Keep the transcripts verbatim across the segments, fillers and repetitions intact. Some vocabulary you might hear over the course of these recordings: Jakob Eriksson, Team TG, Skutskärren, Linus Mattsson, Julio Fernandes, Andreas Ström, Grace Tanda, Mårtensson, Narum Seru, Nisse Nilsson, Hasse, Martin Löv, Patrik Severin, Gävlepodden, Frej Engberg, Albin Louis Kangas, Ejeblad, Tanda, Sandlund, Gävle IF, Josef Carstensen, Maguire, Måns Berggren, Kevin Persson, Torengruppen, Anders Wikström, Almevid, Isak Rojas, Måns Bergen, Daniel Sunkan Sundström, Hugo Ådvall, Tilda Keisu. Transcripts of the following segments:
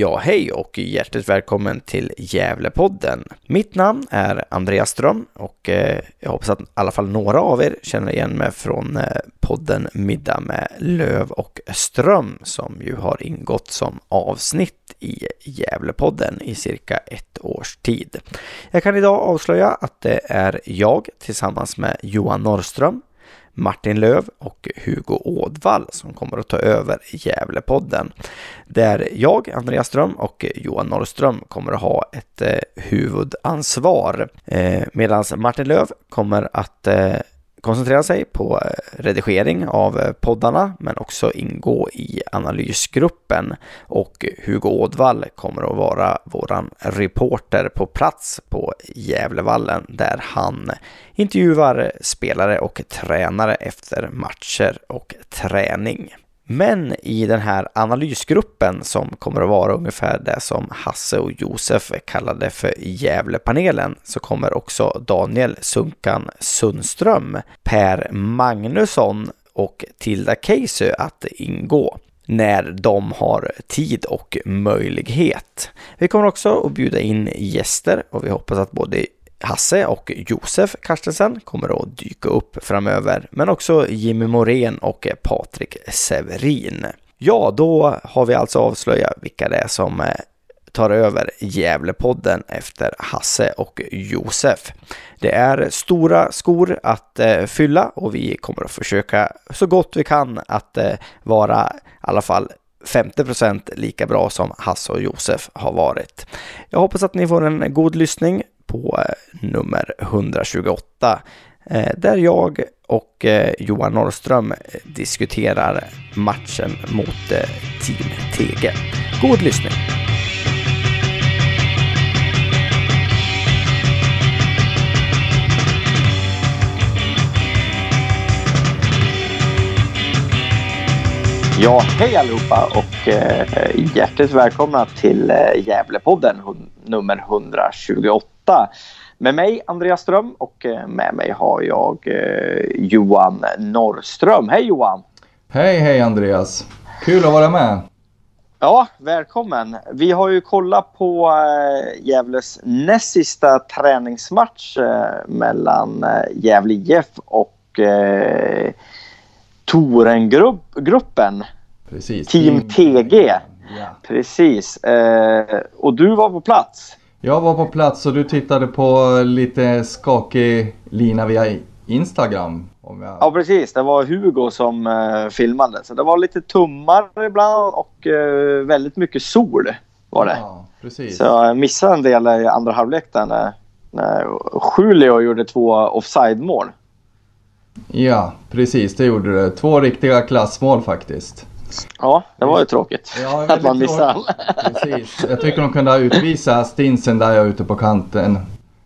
Ja, hej och hjärtligt välkommen till Gävlepodden. Mitt namn är Andreas Ström och jag hoppas att i alla fall några av er känner igen mig från podden Middag med Löv och Ström som ju har ingått som avsnitt i Gävlepodden i cirka ett års tid. Jag kan idag avslöja att det är jag tillsammans med Johan Norrström, Martin Löv och Hugo Ådvall som kommer att ta över Gävlepodden. Där jag, Andreas Ström och Johan Norrström kommer att ha ett eh, huvudansvar. Eh, medan Martin Löv kommer att eh, koncentrera sig på redigering av poddarna men också ingå i analysgruppen, och Hugo Ådvall kommer att vara våran reporter på plats på Gävlevallen där han intervjuar spelare och tränare efter matcher och träning. Men i den här analysgruppen som kommer att vara ungefär det som Hasse och Josef kallade för Gävlepanelen så kommer också Daniel Sunkan Sundström, Per Magnusson och Tilda Keisu att ingå när de har tid och möjlighet. Vi kommer också att bjuda in gäster och vi hoppas att både Hasse och Josef Carstensen kommer att dyka upp framöver, men också Jimmy Morén och Patrik Severin. Ja, då har vi alltså avslöjat vilka det är som tar över Gävlepodden efter Hasse och Josef. Det är stora skor att eh, fylla och vi kommer att försöka så gott vi kan att eh, vara i alla fall femtio procent lika bra som Hasse och Josef har varit. Jag hoppas att ni får en god lyssning på nummer etthundratjugoåtta där jag och Johan Norrström diskuterar matchen mot Team T G. God lyssning! Ja, hej allihopa och eh, hjärtligt välkomna till eh, Gävlepodden nummer etthundratjugoåtta. Med mig Andreas Ström och eh, med mig har jag eh, Johan Norrström. Hej Johan! Hej, hej Andreas! Kul att vara med! Ja, välkommen! Vi har ju kollat på eh, Gävles näst sista träningsmatch eh, mellan eh, Gävle I F och... Eh, Torengruppen. Precis. Team T G. Yeah. Precis. Eh, och du var på plats. Jag var på plats och du tittade på lite skakig lina via Instagram. Om jag... Ja, precis. Det var Hugo som eh, filmade. Så det var lite tummar ibland och eh, väldigt mycket sol var det. Ja, precis. Så jag missade en del i andra halvlekten när, när Julio gjorde två offside-mål. Ja, precis, det gjorde det. Två riktiga klassmål faktiskt. Ja, det var ju tråkigt ja, att man missade. Precis. Jag tycker de kunde utvisa stinsen där jag är ute på kanten.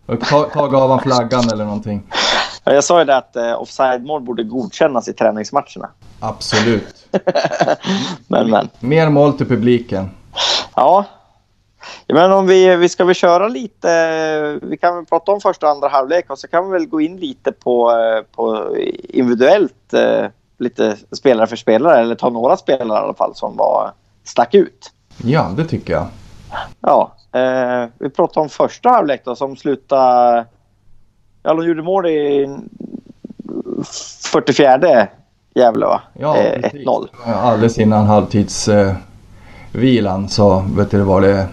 Och ta, ta av en flaggan eller någonting. Ja, jag sa ju det att eh, offside-mål borde godkännas i träningsmatcherna. Absolut. men, men. Mer mål till publiken. Ja. Men om vi, vi ska vi köra lite, vi kan väl prata om första och andra halvlek och så kan vi väl gå in lite på, på individuellt, lite spelare för spelare, eller ta några spelare i alla fall som var, stack ut. Ja, det tycker jag. Ja, eh, vi pratar om första halvlek då som slutade, ja de gjorde mål i fyrtiofyra Gävle va? Ja, eh, ett noll. Alldeles innan halvtidsvilan eh, så vet du vad det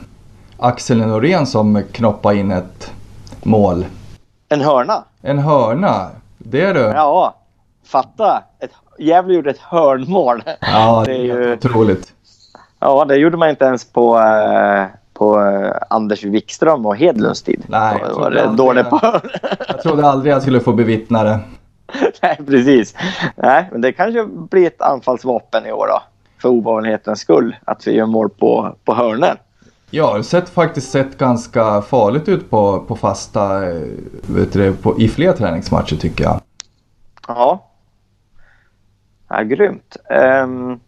Axel Norén som knoppade in ett mål. En hörna? En hörna, det är du. Ja, fatta. Ett, Gävle gjorde ett hörnmål. Ja, det är ju otroligt. Ja, det gjorde man inte ens på, på Anders Wikström och Hedlunds tid. Nej, jag trodde, det aldrig, dåligt på. jag trodde aldrig jag skulle få bevittna det. Nej, precis. Nej, men det kanske blir ett anfallsvapen i år då. För ovanlighetens skull, att vi gör mål på, på hörnen. Ja, det har faktiskt sett ganska farligt ut på, på fasta vet du, på, i fler träningsmatcher tycker jag. Ja, ja grymt. Um,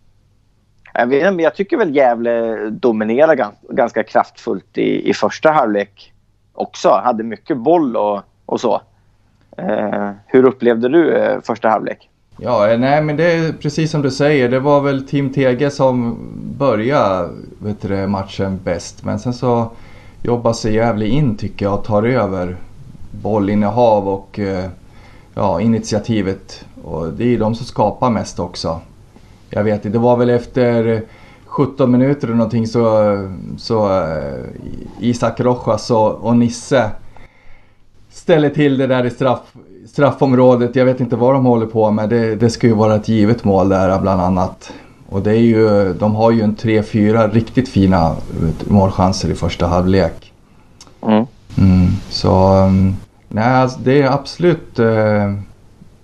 jag, vet, jag tycker väl Gävle dominerar gans, ganska kraftfullt i, i första halvlek också. Hade mycket boll och, och så. Uh, hur upplevde du uh, första halvlek? Ja, nej men det är precis som du säger. Det var väl Team T G som började vet du, matchen bäst. Men sen så jobbar sig Gävle in tycker jag och tar över bollinnehav och ja, initiativet. Och det är de som skapar mest också. Jag vet inte, det var väl efter sjutton minuter eller någonting så, så Isak Rojas och, och Nisse ställer till det där i straff, straffområdet. Jag vet inte vad de håller på med. Det, det ska ju vara ett givet mål där bland annat. Och det är ju, de har ju en tre fyra riktigt fina målchanser i första halvlek. Mm. Mm, så nej, det är absolut eh,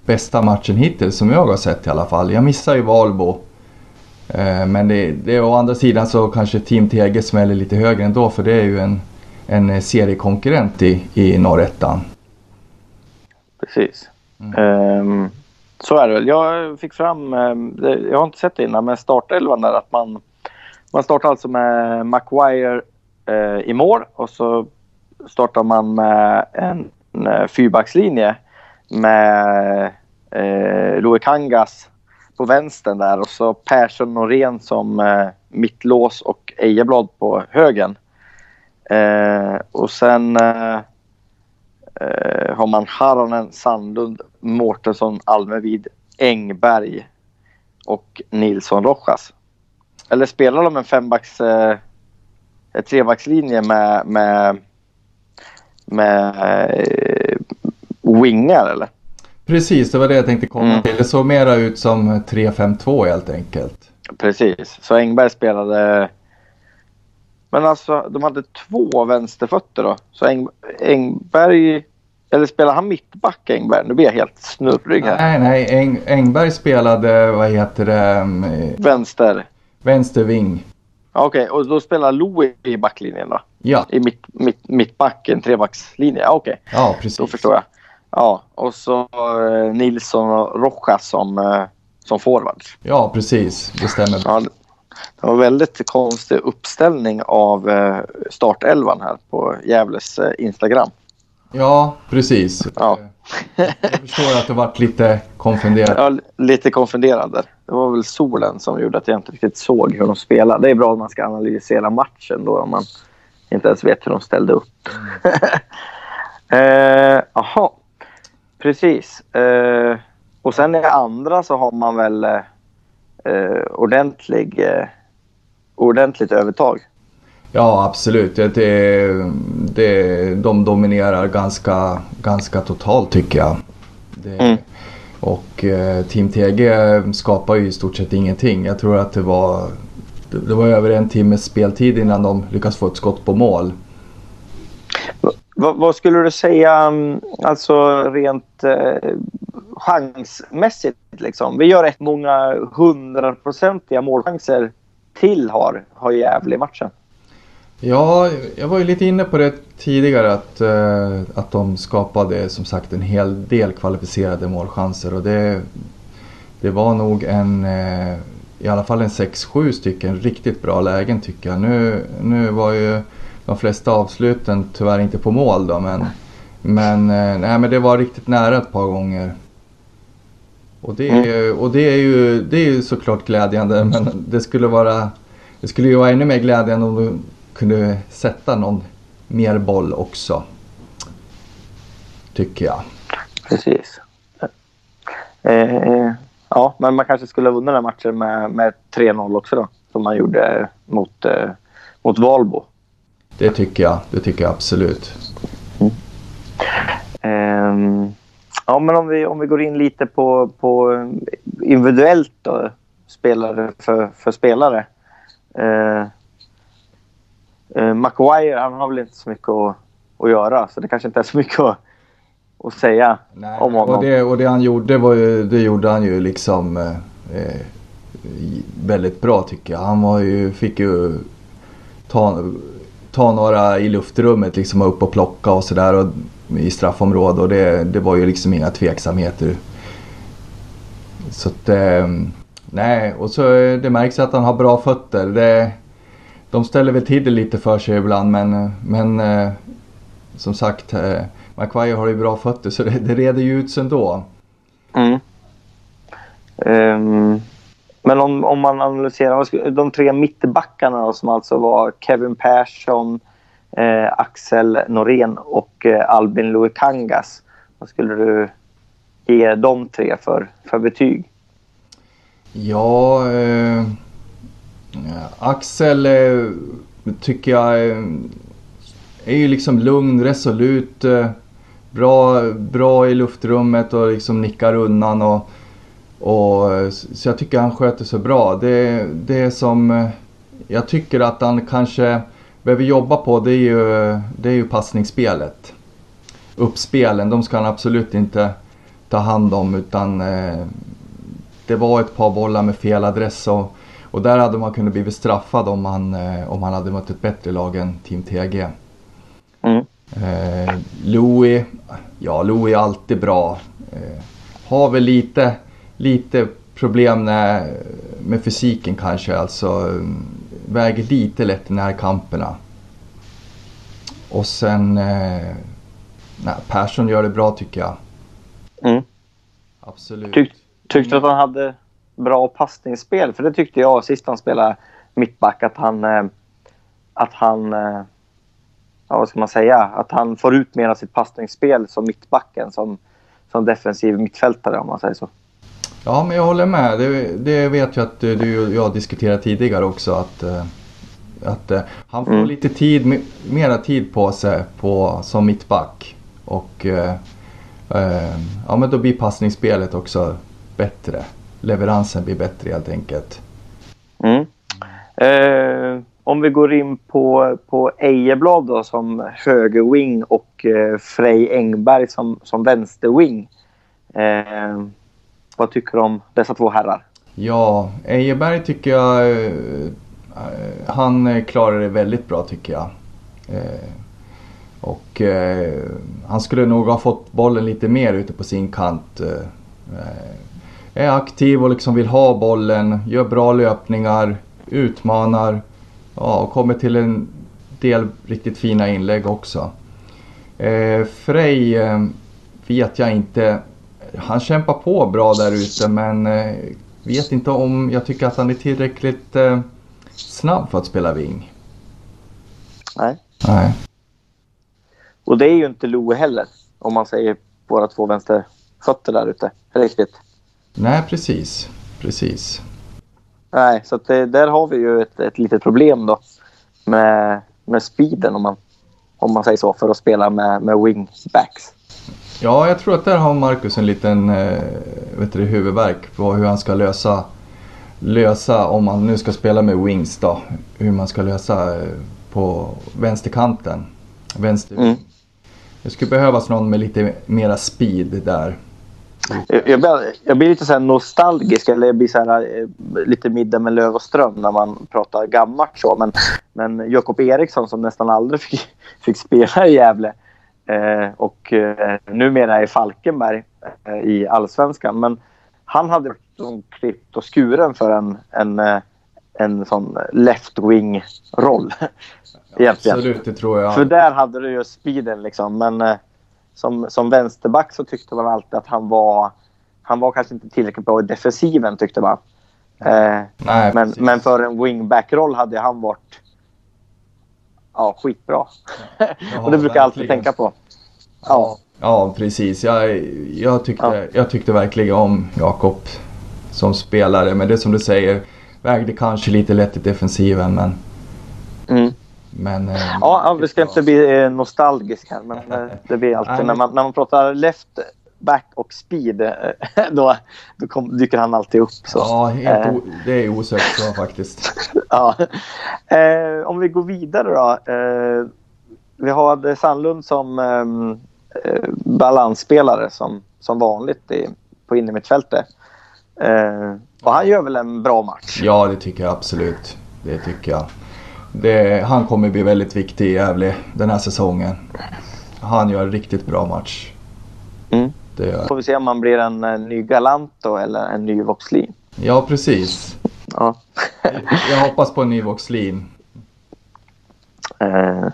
bästa matchen hittills som jag har sett i alla fall. Jag missar ju Valbo. Eh, men det, det, å andra sidan så kanske Team T G smäller lite högre ändå. För det är ju en, en seriekonkurrent i, i norrettan. Precis. Mm. Um, så är det väl. Jag fick fram, jag har inte sett det innan, men startelvan där att man, man startar alltså med Maguire eh, i mål och så startar man med en, en fyrbackslinje med eh, Louis Kangas på vänstern där och så Persson och Norén som eh, mittlås och Ejeblad på högen. Eh, och sen eh, eh, har man Haranen, Sandlund, Mårtensson, Almevid, Engberg och Nilsson Rojas. Eller spelar de en fembacks eh, trebackslinje med med med eh, wingar eller? Precis, det var det jag tänkte komma mm. till. Det såg mera ut som tre fem två helt enkelt. Precis, så Engberg spelade. Men alltså, de hade två vänsterfötter då. Så Eng... Engberg... Eller spelade han mittback Engberg? Nu blir jag helt snurrig här. Nej, nej. Eng... Engberg spelade, vad heter det? Vänster. Vänsterving. Okej, okay, och då spelade Louis i backlinjen då? Ja. I mitt, mitt, mittbacken, trebackslinje. Okej. Okay. Ja, precis. Då förstår jag. Ja, och så Nilsson och Rojas som, som forward. Ja, precis. Det stämmer. Ja, det var en väldigt konstig uppställning av startelvan här på Gävles Instagram. Ja, precis. Ja. Jag förstår att det varit lite konfunderande. Ja, lite konfunderande. Det var väl solen som gjorde att jag inte riktigt såg hur de spelade. Det är bra att man ska analysera matchen då om man inte ens vet hur de ställde upp. Jaha, eh, precis. Eh, och sen i andra så har man väl... Eh, ordentlig, eh, ordentligt övertag. Ja, absolut. Det, det, de dominerar ganska, ganska totalt tycker jag. Det, mm. Och eh, Team T G skapar ju i stort sett ingenting. Jag tror att det var, det, det var över en timmes speltid innan de lyckas få ett skott på mål. Va, va, vad skulle du säga alltså rent... Eh, chansmässigt liksom. Vi gör rätt många hundraprocentiga målchanser till har, har Gävle i matchen. Ja, jag var ju lite inne på det tidigare att, eh, att de skapade som sagt en hel del kvalificerade målchanser och det, det var nog en eh, i alla fall en sex sju stycken riktigt bra lägen tycker jag. Nu, nu var ju de flesta avsluten tyvärr inte på mål då men Men, eh, nej, men det var riktigt nära ett par gånger. Och det är ju, och det är ju, det är ju såklart glädjande. Men det skulle vara, det skulle ju vara ännu mer glädjande om du kunde sätta någon mer boll också. Tycker jag. Precis. Eh, ja, men man kanske skulle vinna den matchen med, med tre noll också då. Som man gjorde mot, eh, mot Valbo. Det tycker jag. Det tycker jag absolut. Um, ja men om vi, om vi går in lite på, på individuellt då, spelare för, för spelare uh, uh, Maguire han har väl inte så mycket att, att göra så det kanske inte är så mycket att, att säga. Nej, om honom. Och det, och det han gjorde var ju, det gjorde han ju liksom eh, väldigt bra tycker jag. Han var ju, fick ju ta, ta några i luftrummet liksom upp och plocka och sådär och i straffområdet och det, det var ju liksom inga tveksamheter. Så att, eh, nej, och så det märks att han har bra fötter. Det, de ställer väl till det lite för sig ibland men, men eh, som sagt, eh, Maguire har ju bra fötter så det, det reder ju ut sen då. Mm. Um, men om, om man analyserar de tre mittbackarna som alltså var Kevin Persson, eh, Axel Norén och eh, Albin Louis Kangas, vad skulle du ge de tre för, för betyg? Ja, eh, Axel eh, tycker jag eh, är ju liksom lugn, resolut, eh, bra, bra i luftrummet och liksom nickar undan och Och, så jag tycker han sköter sig bra. Det, det som jag tycker att han kanske behöver jobba på, det är ju, det är ju passningsspelet. Uppspelen, de ska han absolut inte ta hand om, utan eh, det var ett par bollar med fel adress och, och där hade man kunnat bli bestraffad om han, eh, om han hade mött ett bättre lag än Team T G. Mm. Eh, Louis, ja Louis är alltid bra. Eh, har väl lite... Lite problem när, med fysiken kanske, alltså väger lite lätt i närkamperna. Och sen, eh, nej, Persson gör det bra tycker jag. Mm. Absolut. Tyck, tyckte att han hade bra passningsspel, för det tyckte jag sist han spelade mittback, att han, eh, att han, eh, ja, vad ska man säga, att han får ut mer av sitt passningsspel som mittbacken, som, som defensiv mittfältare om man säger så. Ja, men jag håller med. Det, det vet jag att du och jag diskuterade tidigare också. Att, att han får mm. lite tid, mera tid på sig på, som mittback. Och eh, ja, men då blir passningsspelet också bättre. Leveransen blir bättre helt enkelt. Mm. Eh, om vi går in på, på Ejeblad då, som högerwing och eh, Frej Engberg som, som vänsterwing. Eh, Vad tycker du om dessa två herrar? Ja, Ejeberg tycker jag, han klarar det väldigt bra tycker jag. Och han skulle nog ha fått bollen lite mer ute på sin kant. Är aktiv och liksom vill ha bollen, gör bra löpningar, utmanar, ja, och kommer till en del riktigt fina inlägg också. Frej vet jag inte. Han kämpar på bra där ute, men eh, vet inte om jag tycker att han är tillräckligt eh, snabb för att spela ving. Nej. Nej. Och det är ju inte Loe heller, om man säger våra två vänsterfötter där ute. Riktigt. Nej, precis. Precis. Nej, så att det, där har vi ju ett, ett litet problem då med, med speeden, om man, om man säger så, för att spela med, med wingbacks. Ja, jag tror att där har Marcus en liten eh, vet du, huvudvärk på hur han ska lösa, lösa om han nu ska spela med wings då, hur man ska lösa eh, på vänsterkanten. Vänster. Mm. Det skulle behövas någon med lite mera speed där. Jag, jag, blir, jag blir lite så här nostalgisk, eller jag blir så här, lite middag med Löv och Ström när man pratar gammalt så, men, men Jakob Eriksson som nästan aldrig fick, fick spela i Gävle. Eh, och eh, numera är Falkenberg eh, i Allsvenskan, men han hade klippt och skuren för en, en, eh, en sån left-wing-roll. Ja, absolut, det tror jag. För där hade du ju speeden liksom, men eh, som, som vänsterback så tyckte man alltid att han var han var kanske inte tillräckligt bra i defensiven tyckte man. Eh, Nej, men, men för en wingback-roll hade han varit ja, skitbra. Ja, och det brukar jag alltid tänka på. Ja, ja precis. Jag, jag, tyckte, ja. jag tyckte verkligen om Jakob som spelare. Men det som du säger, vägde kanske lite lätt i defensiven. Men, mm. men, ja, men vi ska inte bli nostalgisk här. Men det blir alltid. när, man, när man pratar left back och speed, då, då kom, dyker han alltid upp. Så. Ja, helt o- det är osökt så faktiskt. Ja. Eh, om vi går vidare då. Eh, vi har Sandlund som eh, balansspelare som, som vanligt i, på innermittfältet. Eh, och han gör väl en bra match? Ja, det tycker jag absolut. Det tycker jag. Det, han kommer bli väldigt viktig i Gävle den här säsongen. Han gör en riktigt bra match. Mm. Får vi se om man blir en, en ny Galant då, eller en ny Voxlin. Ja, precis. Ja. Jag hoppas på en ny Voxlin. Eh,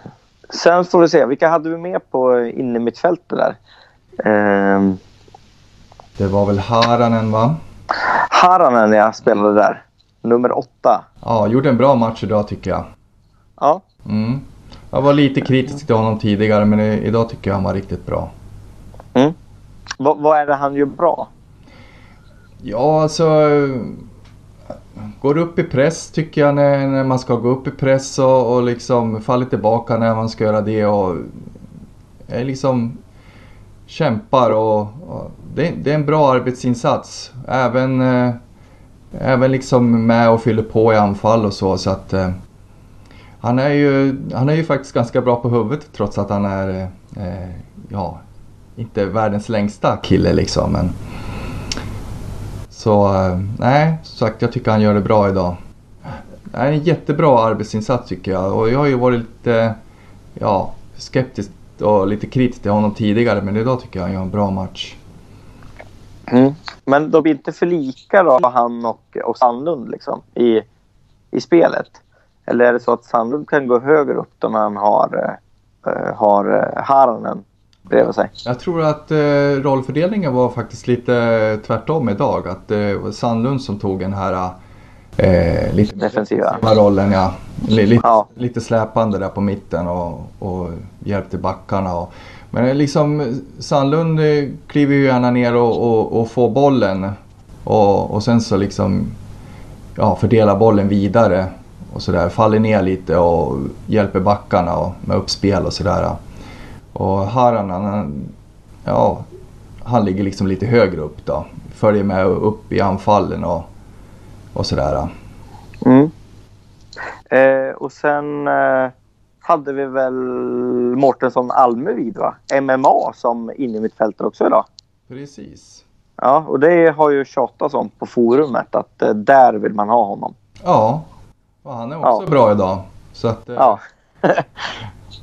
sen får vi se. Vilka hade vi med på inne mitt fält där? Eh, det var väl Haranen, va? Haranen när jag spelade där. Nummer åtta. Ja, gjorde en bra match idag tycker jag. Ja. Mm. Jag var lite kritisk till honom tidigare, men idag tycker jag han var riktigt bra. Mm. V- vad är det han gör bra? Ja, alltså... Går upp i press tycker jag när, när man ska gå upp i press och, och liksom faller tillbaka när man ska göra det och är liksom kämpar och, och det, det är en bra arbetsinsats även, eh, även liksom med och fyller på i anfall och så, så att eh, han är ju han är ju faktiskt ganska bra på huvudet trots att han är eh, ja, inte världens längsta kille liksom, men så nej, som sagt, jag tycker han gör det bra idag. Det är en jättebra arbetsinsats tycker jag. Och jag har ju varit lite ja, skeptisk och lite kritisk till honom tidigare. Men idag tycker jag han gör en bra match. Mm. Men de blir inte för lika då, han och, och Sandlund liksom, i, i spelet? Eller är det så att Sandlund kan gå högre upp då när han har, eh, har Haranen? Jag tror att eh, rollfördelningen var faktiskt lite tvärtom idag. Att det eh, var Sandlund som tog den här eh, lite defensiva rollen. Ja. L- lite, ja. lite släpande där på mitten och, och hjälpte backarna. Och, men liksom Sandlund eh, kliver ju gärna ner och, och, och får bollen. Och, och sen så liksom ja, fördelar bollen vidare. Och så där, faller ner lite och hjälper backarna och, med uppspel och sådär. Och Haranen, han, ja, han ligger liksom lite högre upp då. Följer med upp i anfallen och, och sådär. Mm. Eh, och sen eh, hade vi väl Mårtensson Almevid va? M M A som inne i mitt fält också idag. Precis. Ja, och det har ju tjatats om på forumet att eh, där vill man ha honom. Ja, och han är också ja. bra idag. Så att... Eh, ja.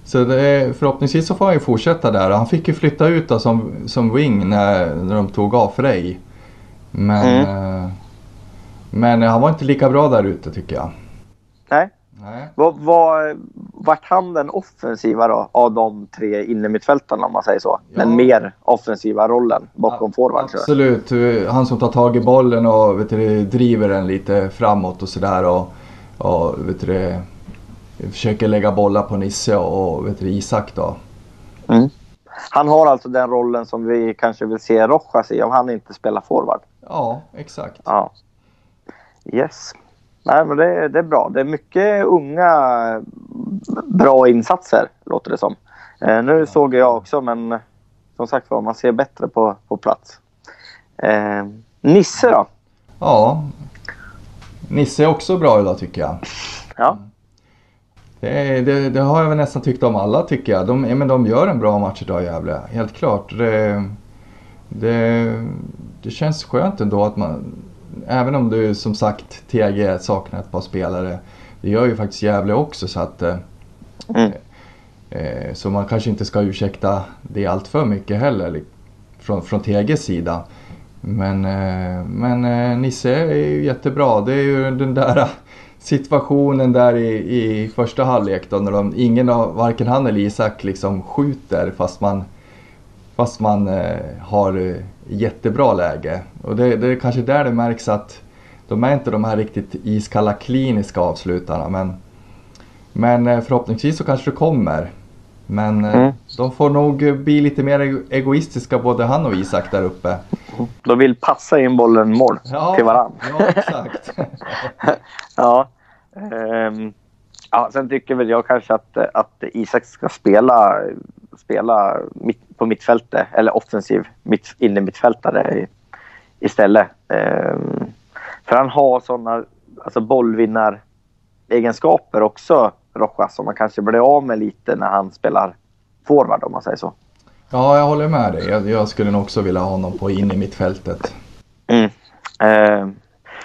Så det, förhoppningsvis så får han ju fortsätta där. Han fick ju flytta ut då som, som wing när, när de tog av Frey. Men, mm. eh, men han var inte lika bra där ute tycker jag. Nej. Nej. Var, var, vart han den offensiva då av de tre innermittfältarna om man säger så? Ja. Den mer offensiva rollen bakom forward. Absolut. Han som tar tag i bollen och vet du, driver den lite framåt och sådär. Och, och vet du, försöker lägga bollar på Nisse och vet du, Isak då. Mm. Han har alltså den rollen som vi kanske vill se Rojas i om han inte spelar forward. Ja, exakt. Ja. Yes. Nej, men det, det är bra. Det är mycket unga bra insatser, låter det som. Eh, nu ja. såg jag också, men som sagt var, man ser bättre på, på plats. Eh, Nisse då? Ja. Nisse är också bra idag tycker jag. Ja. Det, det, det har jag väl nästan tyckt om alla tycker jag. De, men de gör en bra match idag Gävle. Helt klart. Det, det, det känns skönt ändå att man, även om du som sagt T G saknar ett par spelare, det gör ju faktiskt Gävle också så att mm. eh, så man kanske inte ska ursäkta det allt för mycket heller från, från T G:s sida. Men, eh, men eh, Nisse är ju jättebra. Det är ju den där situationen där i, i första halvlek då när de, ingen av, varken han eller Isak liksom skjuter fast man, fast man eh, har jättebra läge. Och det, det är kanske där det märks att de är inte de här riktigt iskalla kliniska avslutarna. Men, men förhoppningsvis så kanske det kommer. Men mm. eh, de får nog bli lite mer egoistiska både han och Isak där uppe. De vill passa in bollen mål ja, till varandra. Ja, exakt. ja. Um, ja, sen tycker väl jag kanske att, att Isak ska spela, spela mitt, på mittfältet eller offensiv mitt, inne mittfältare istället. Um, för han har sådana alltså bollvinnaregenskaper också, Rojas, som man kanske blir av med lite när han spelar forward om man säger så. Ja, jag håller med dig. Jag, jag skulle nog också vilja ha honom på in i mittfältet. Mm. Eh,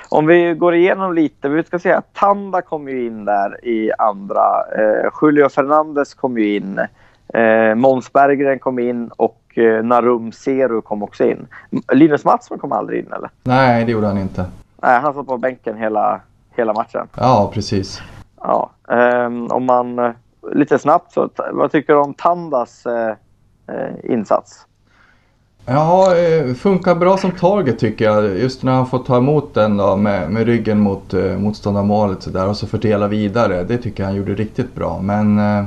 om vi går igenom lite, vi ska säga att Tanda kom ju in där i andra. Eh, Julio Fernandes kom ju in. Eh, Måns Berggren kom in och eh, Narum Seru kom också in. Linus Mattsson kom aldrig in, eller? Nej, det gjorde han inte. Nej, han satt på bänken hela, hela matchen. Ja, precis. Ja, eh, om man lite snabbt, så, vad tycker du om Tandas... Eh, insats? Ja, funkar bra som target tycker jag. Just när han får ta emot den då, med, med ryggen mot eh, motståndarmålet så där, och så fördela vidare. Det tycker jag han gjorde riktigt bra. Men, eh,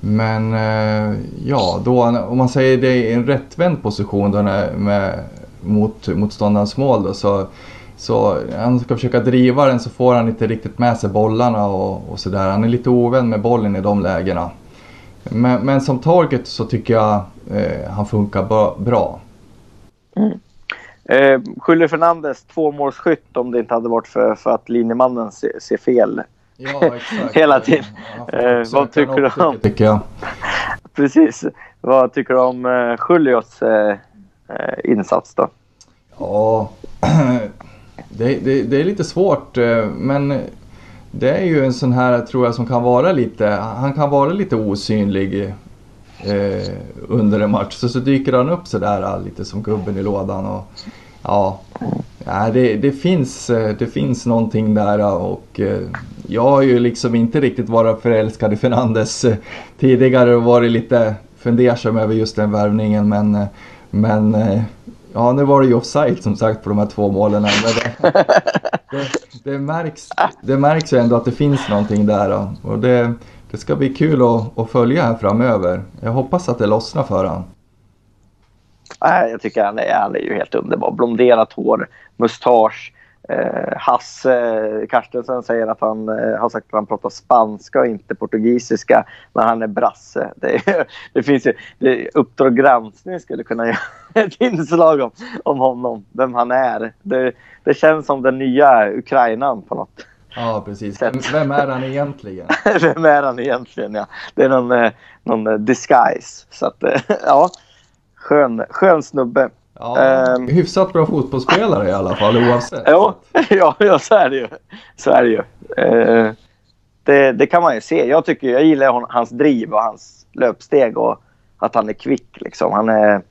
men eh, ja, då, om man säger det i en rättvänd position då, när, med, mot motståndarens mål då, så, så han ska försöka driva den så får han inte riktigt med sig bollarna och, och sådär. Han är lite ovän med bollen i de lägena. Men, men som target så tycker jag eh, han funkar bra. Mm. Eh, Skyller Fernandes tvåmålsskytt om det inte hade varit för, för att linjemannen ser se fel ja, exakt. hela tiden. Ja, eh, vad tycker du om? Tycker jag. Precis. Vad tycker du om eh, Skyllers eh, insats då? Ja, det, det, det är lite svårt eh, men... Det är ju en sån här, tror jag, som kan vara lite, han kan vara lite osynlig eh, under en match. Så, så dyker han upp sådär lite som gubben i lådan. Och, ja, det, det, finns, det finns någonting där och eh, jag har ju liksom inte riktigt varit förälskad i Fernandes eh, tidigare och varit lite fundersam över just den värvningen. Men, eh, men eh, ja, nu var det ju offside som sagt på de här två målen. Men det, det, det märks, det märks ju ändå att det finns någonting där då. Och det, det ska bli kul att, att följa här framöver. Jag hoppas att det lossnar för han. Jag tycker han är, han är ju helt underbar. Blonderat hår, mustasch. Eh, Hasse Carstensen säger att han eh, har sagt att han pratar spanska och inte portugisiska, men han är brasse. Det, är, det finns ju det, Uppdrag granskning skulle kunna göra ett inslag om, om honom, vem han är. Det, det känns som den nya Ukrainan på något. Ja, precis. Vem, vem är han egentligen? Vem är han egentligen, ja. Det är någon, eh, någon disguise. Så att, eh, ja, skön, skön snubbe. Ja, um, hyfsat bra fotbollsspelare i alla fall oavsett. Jo, ja, ja, så är det ju. Så är det ju. Uh, det, det kan man ju se. Jag tycker jag gillar hon, hans driv och hans löpsteg och att han är kvick liksom. Han är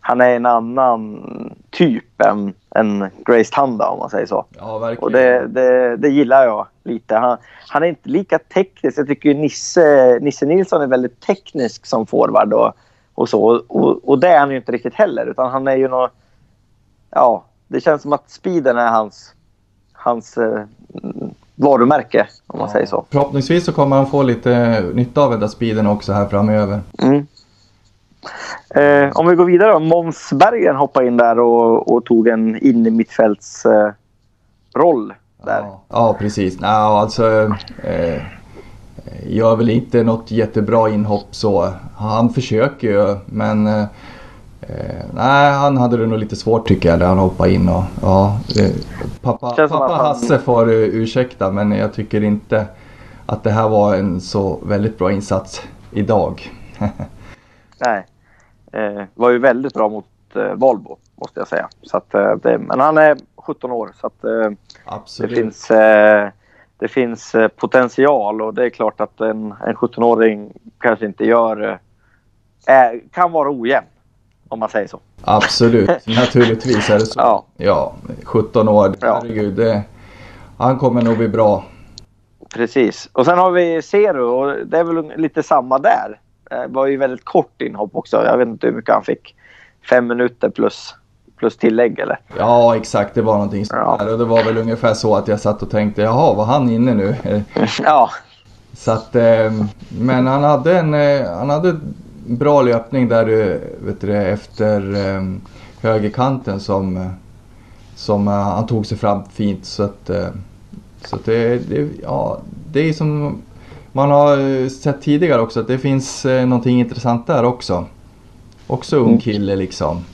han är en annan typ än, än Grace Tanda om man säger så. Ja, verkligen. Och det, det, det gillar jag lite. Han, han är inte lika teknisk. Jag tycker Nisse Nisse Nilsson är väldigt teknisk som forward och Och, så, och, och det är han ju inte riktigt heller, utan han är ju någon, ja, det känns som att speeden är hans, hans eh, varumärke, om man ja. säger så. Förhoppningsvis så kommer han få lite nytta av den där speeden också här framöver. Mm. Eh, om vi går vidare då, Måns Bergen hoppade in där och, och tog en in i mittfälts eh, roll där. Ja, ja precis. No, alltså... Eh... gör väl inte något jättebra inhopp så. Han försöker ju, men eh, nej, han hade det nog lite svårt tycker jag när han hoppade in och ja, eh, pappa, pappa han... Hasse får uh, ursäkta, men jag tycker inte att det här var en så väldigt bra insats idag. Nej, eh, var ju väldigt bra mot eh, Valbo måste jag säga. Så att, eh, det, men han är sjutton år så att eh, absolut. Det finns... Eh, Det finns potential och det är klart att en, en sjutton-åring kanske inte gör, är, kan vara ojämn om man säger så. Absolut, naturligtvis är det så. Ja, ja sjutton år, ja. Herregud, det, han kommer nog bli bra. Precis, och sen har vi Seru och det är väl lite samma där. Det var ju väldigt kort inhopp också, jag vet inte hur mycket han fick. Fem minuter plus... plus tillägg eller? Ja, exakt. Det var någonting sånt ja. där. Och det var väl ungefär så att jag satt och tänkte, jaha, var han inne nu? Ja. Så att, men han hade en han hade en bra löpning där du, vet du, efter högerkanten som, som han tog sig fram fint. Så att, så att det, det, ja, det är som man har sett tidigare också, att det finns någonting intressant där också. Också ung kille liksom.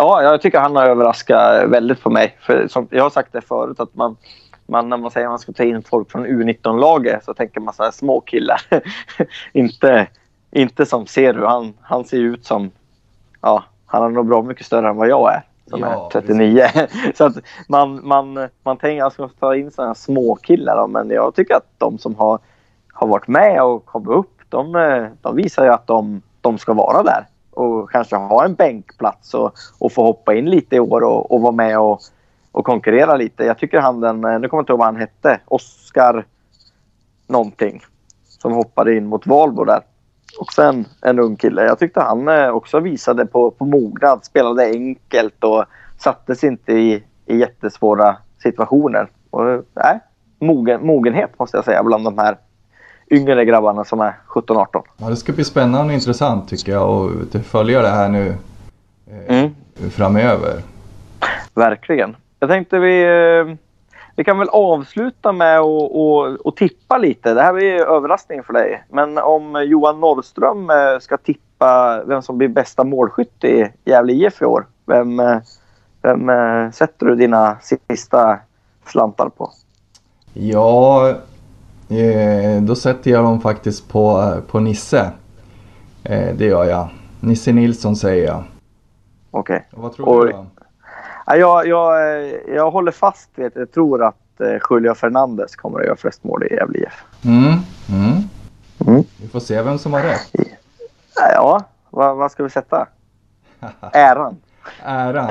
Ja, jag tycker han har överraskat väldigt på mig. För som jag har sagt det förut att man, man när man säger att man ska ta in folk från U nitton-laget så tänker man så här små killar. inte, inte som ser hur han, han ser ut som, ja, han är nog bra mycket större än vad jag är. Som ja, är trettionio. Så att man, man, man tänker att man ska ta in sådana små killar. Då, men jag tycker att de som har, har varit med och kommit upp, de, de visar ju att de, de ska vara där. Och kanske ha en bänkplats och, och få hoppa in lite i år och, och vara med och, och konkurrera lite. Jag tycker han den, nu kommer jag inte ihåg vad han hette, Oskar någonting som hoppade in mot Valbo där. och sen en ung kille. Jag tyckte han också visade på, på mognad, spelade enkelt och sattes inte i, i jättesvåra situationer. Och, nej, mogen, mogenhet måste jag säga bland de här yngre grabbarna som är sjutton arton. Ja, det ska bli spännande och intressant tycker jag och följa det här nu eh, mm. framöver. Verkligen. Jag tänkte vi... Eh, Vi kan väl avsluta med att och, och tippa lite. Det här blir ju överraskning för dig. Men om Johan Norrström ska tippa vem som blir bästa målskytt i Gävle I F i år. Vem, vem sätter du dina sista slantar på? Ja, då sätter jag dem faktiskt på, på Nisse. Det gör jag. Nisse Nilsson säger jag. Okej. Okay. Vad tror och... du då? Jag, jag, jag håller fast vid att jag tror att Julio Fernandes kommer att göra flest mål i Gävle I F. Mm, mm. Mm. Vi får se vem som har rätt. Ja, vad, vad ska vi sätta? Äran. Äran.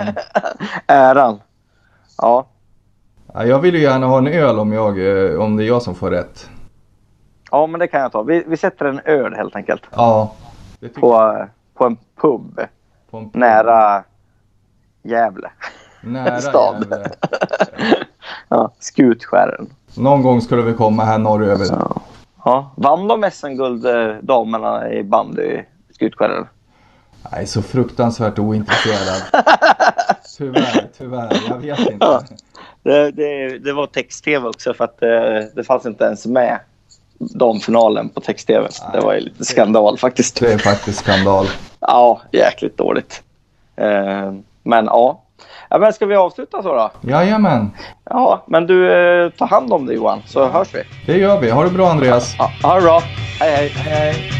Äran. Ja. Jag vill ju gärna ha en öl om, jag, om det är jag som får rätt. Ja, men det kan jag ta. Vi, vi sätter en öl helt enkelt. Ja. Det tycker på, på en pub. På en pub. Nära Gävle. Nära stad. Ja, Skutskärren. Någon gång skulle vi komma här norröver. Ja. Ja. Vann de S M-guld eh, damerna i bandy Skutskärren? Nej, så fruktansvärt ointresserad. tyvärr, tyvärr. Jag vet inte. Ja. Det, det, det var text-tv också för att eh, det fanns inte ens med damfinalen på text-tv. Nej, det var ju lite skandal det, faktiskt. Det är faktiskt skandal. Ja, jäkligt dåligt. Eh, men ja. Ja, men ska vi avsluta så då? Jajamän. Ja, men du, eh, ta hand om dig Johan, så hörs vi. Det gör vi. Ha det bra Andreas. Ja, ha det bra. Hej, hej. Hej, hej.